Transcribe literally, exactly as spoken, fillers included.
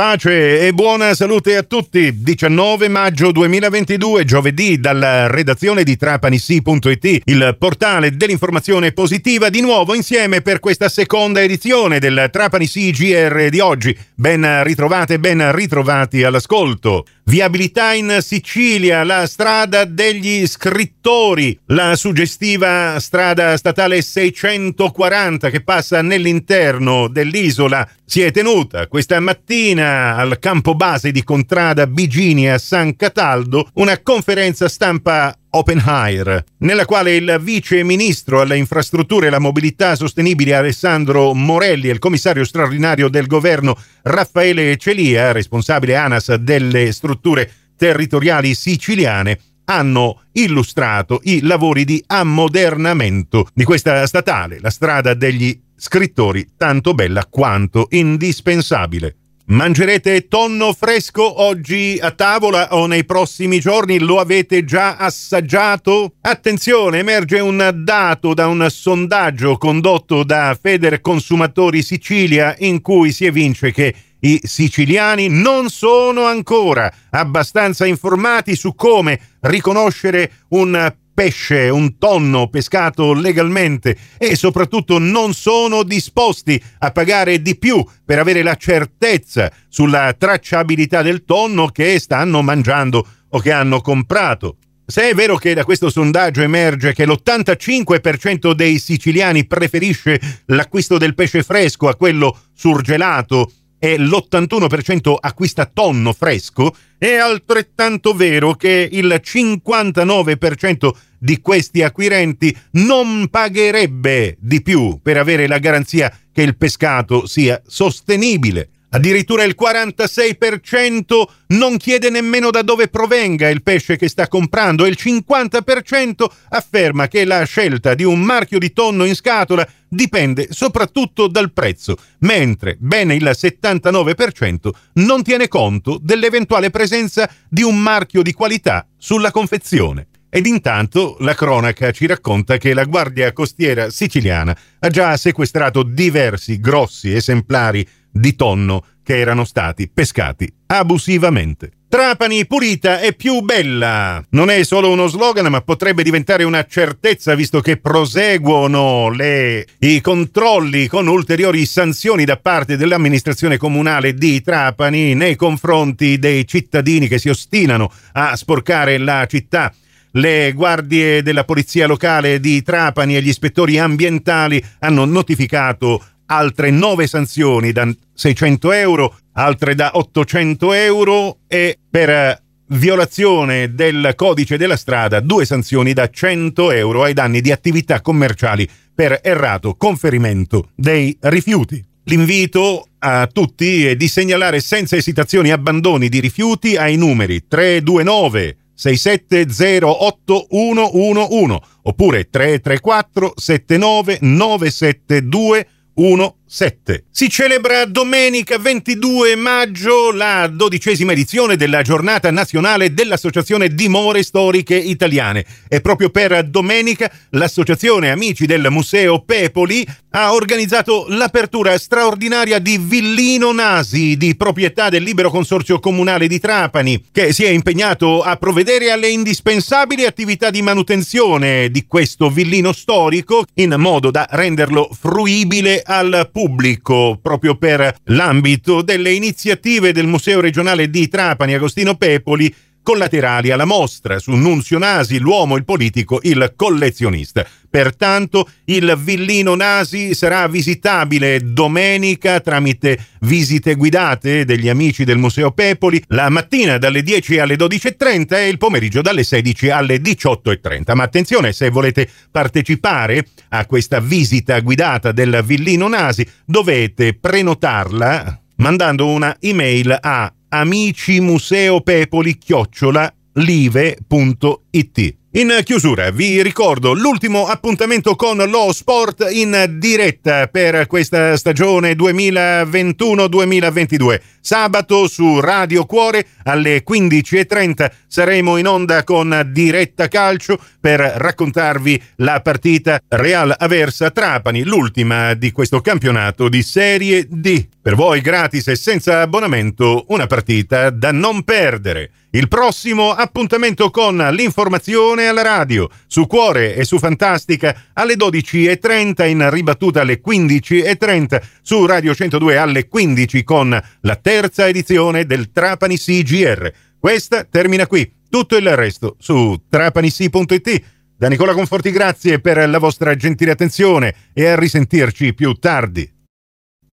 Pace e buona salute a tutti. diciannove maggio duemilaventidue, giovedì, dalla redazione di Trapanissi punto it, il portale dell'informazione positiva, di nuovo insieme per questa seconda edizione del Trapani C G R di oggi. Ben ritrovate, ben ritrovati all'ascolto. Viabilità in Sicilia, la strada degli scrittori, la suggestiva strada statale seicentoquaranta che passa nell'interno dell'isola, si è tenuta questa mattina al campo base di Contrada Bigini a San Cataldo una conferenza stampa open air, nella quale il vice ministro alle infrastrutture e la mobilità sostenibile Alessandro Morelli e il commissario straordinario del governo Raffaele Celia, responsabile ANAS delle strutture territoriali siciliane, hanno illustrato i lavori di ammodernamento di questa statale, la strada degli scrittori, tanto bella quanto indispensabile. Mangerete tonno fresco oggi a tavola o nei prossimi giorni? Lo avete già assaggiato? Attenzione, emerge un dato da un sondaggio condotto da Feder Consumatori Sicilia in cui si evince che i siciliani non sono ancora abbastanza informati su come riconoscere un pesce, un tonno pescato legalmente, e soprattutto non sono disposti a pagare di più per avere la certezza sulla tracciabilità del tonno che stanno mangiando o che hanno comprato. Se è vero che da questo sondaggio emerge che l'ottantacinque per cento dei siciliani preferisce l'acquisto del pesce fresco a quello surgelato e l'ottantuno per cento acquista tonno fresco, è altrettanto vero che il cinquantanove per cento di questi acquirenti non pagherebbe di più per avere la garanzia che il pescato sia sostenibile. Addirittura il quarantasei per cento non chiede nemmeno da dove provenga il pesce che sta comprando e il cinquanta per cento afferma che la scelta di un marchio di tonno in scatola dipende soprattutto dal prezzo, mentre bene il settantanove per cento non tiene conto dell'eventuale presenza di un marchio di qualità sulla confezione. Ed intanto la cronaca ci racconta che la Guardia Costiera siciliana ha già sequestrato diversi grossi esemplari di tonno che erano stati pescati abusivamente. Trapani pulita e più bella non è solo uno slogan, ma potrebbe diventare una certezza, visto che proseguono le... i controlli con ulteriori sanzioni da parte dell'amministrazione comunale di Trapani nei confronti dei cittadini che si ostinano a sporcare la città. Le guardie della polizia locale di Trapani e gli ispettori ambientali hanno notificato altre nove sanzioni da seicento euro, altre da ottocento euro e per violazione del codice della strada due sanzioni da cento euro ai danni di attività commerciali per errato conferimento dei rifiuti. L'invito a tutti è di segnalare senza esitazioni abbandoni di rifiuti ai numeri tre due nove sei sette zero otto uno uno uno oppure tre tre quattro sette nove nove sette due uno sette. Si celebra domenica ventidue maggio la dodicesima edizione della giornata nazionale dell'Associazione Dimore Storiche Italiane e proprio per domenica l'associazione Amici del Museo Pepoli ha organizzato l'apertura straordinaria di Villino Nasi, di proprietà del Libero Consorzio Comunale di Trapani, che si è impegnato a provvedere alle indispensabili attività di manutenzione di questo villino storico in modo da renderlo fruibile al pubblico, proprio per l'ambito delle iniziative del Museo regionale di Trapani Agostino Pepoli collaterali alla mostra su Nunzio Nasi, l'uomo, il politico, il collezionista. Pertanto il Villino Nasi sarà visitabile domenica tramite visite guidate degli amici del Museo Pepoli la mattina dalle dieci alle dodici e trenta e il pomeriggio dalle sedici alle diciotto e trenta. Ma attenzione, se volete partecipare a questa visita guidata del Villino Nasi dovete prenotarla mandando una email a amici museo pepoli chiocciola live punto it. In chiusura vi ricordo l'ultimo appuntamento con lo sport in diretta per questa stagione duemilaventuno duemilaventidue. Sabato su Radio Cuore alle quindici e trenta saremo in onda con Diretta Calcio per raccontarvi la partita Real Aversa Trapani, l'ultima di questo campionato di Serie D. Per voi gratis e senza abbonamento, una partita da non perdere. Il prossimo appuntamento con l'informazione alla radio, su Cuore e su Fantastica alle dodici e trenta, in ribattuta alle quindici e trenta, su Radio centodue alle quindici con la terza edizione del Trapani C G R. Questa termina qui, tutto il resto su Trapanissi punto it. Da Nicola Conforti grazie per la vostra gentile attenzione e a risentirci più tardi.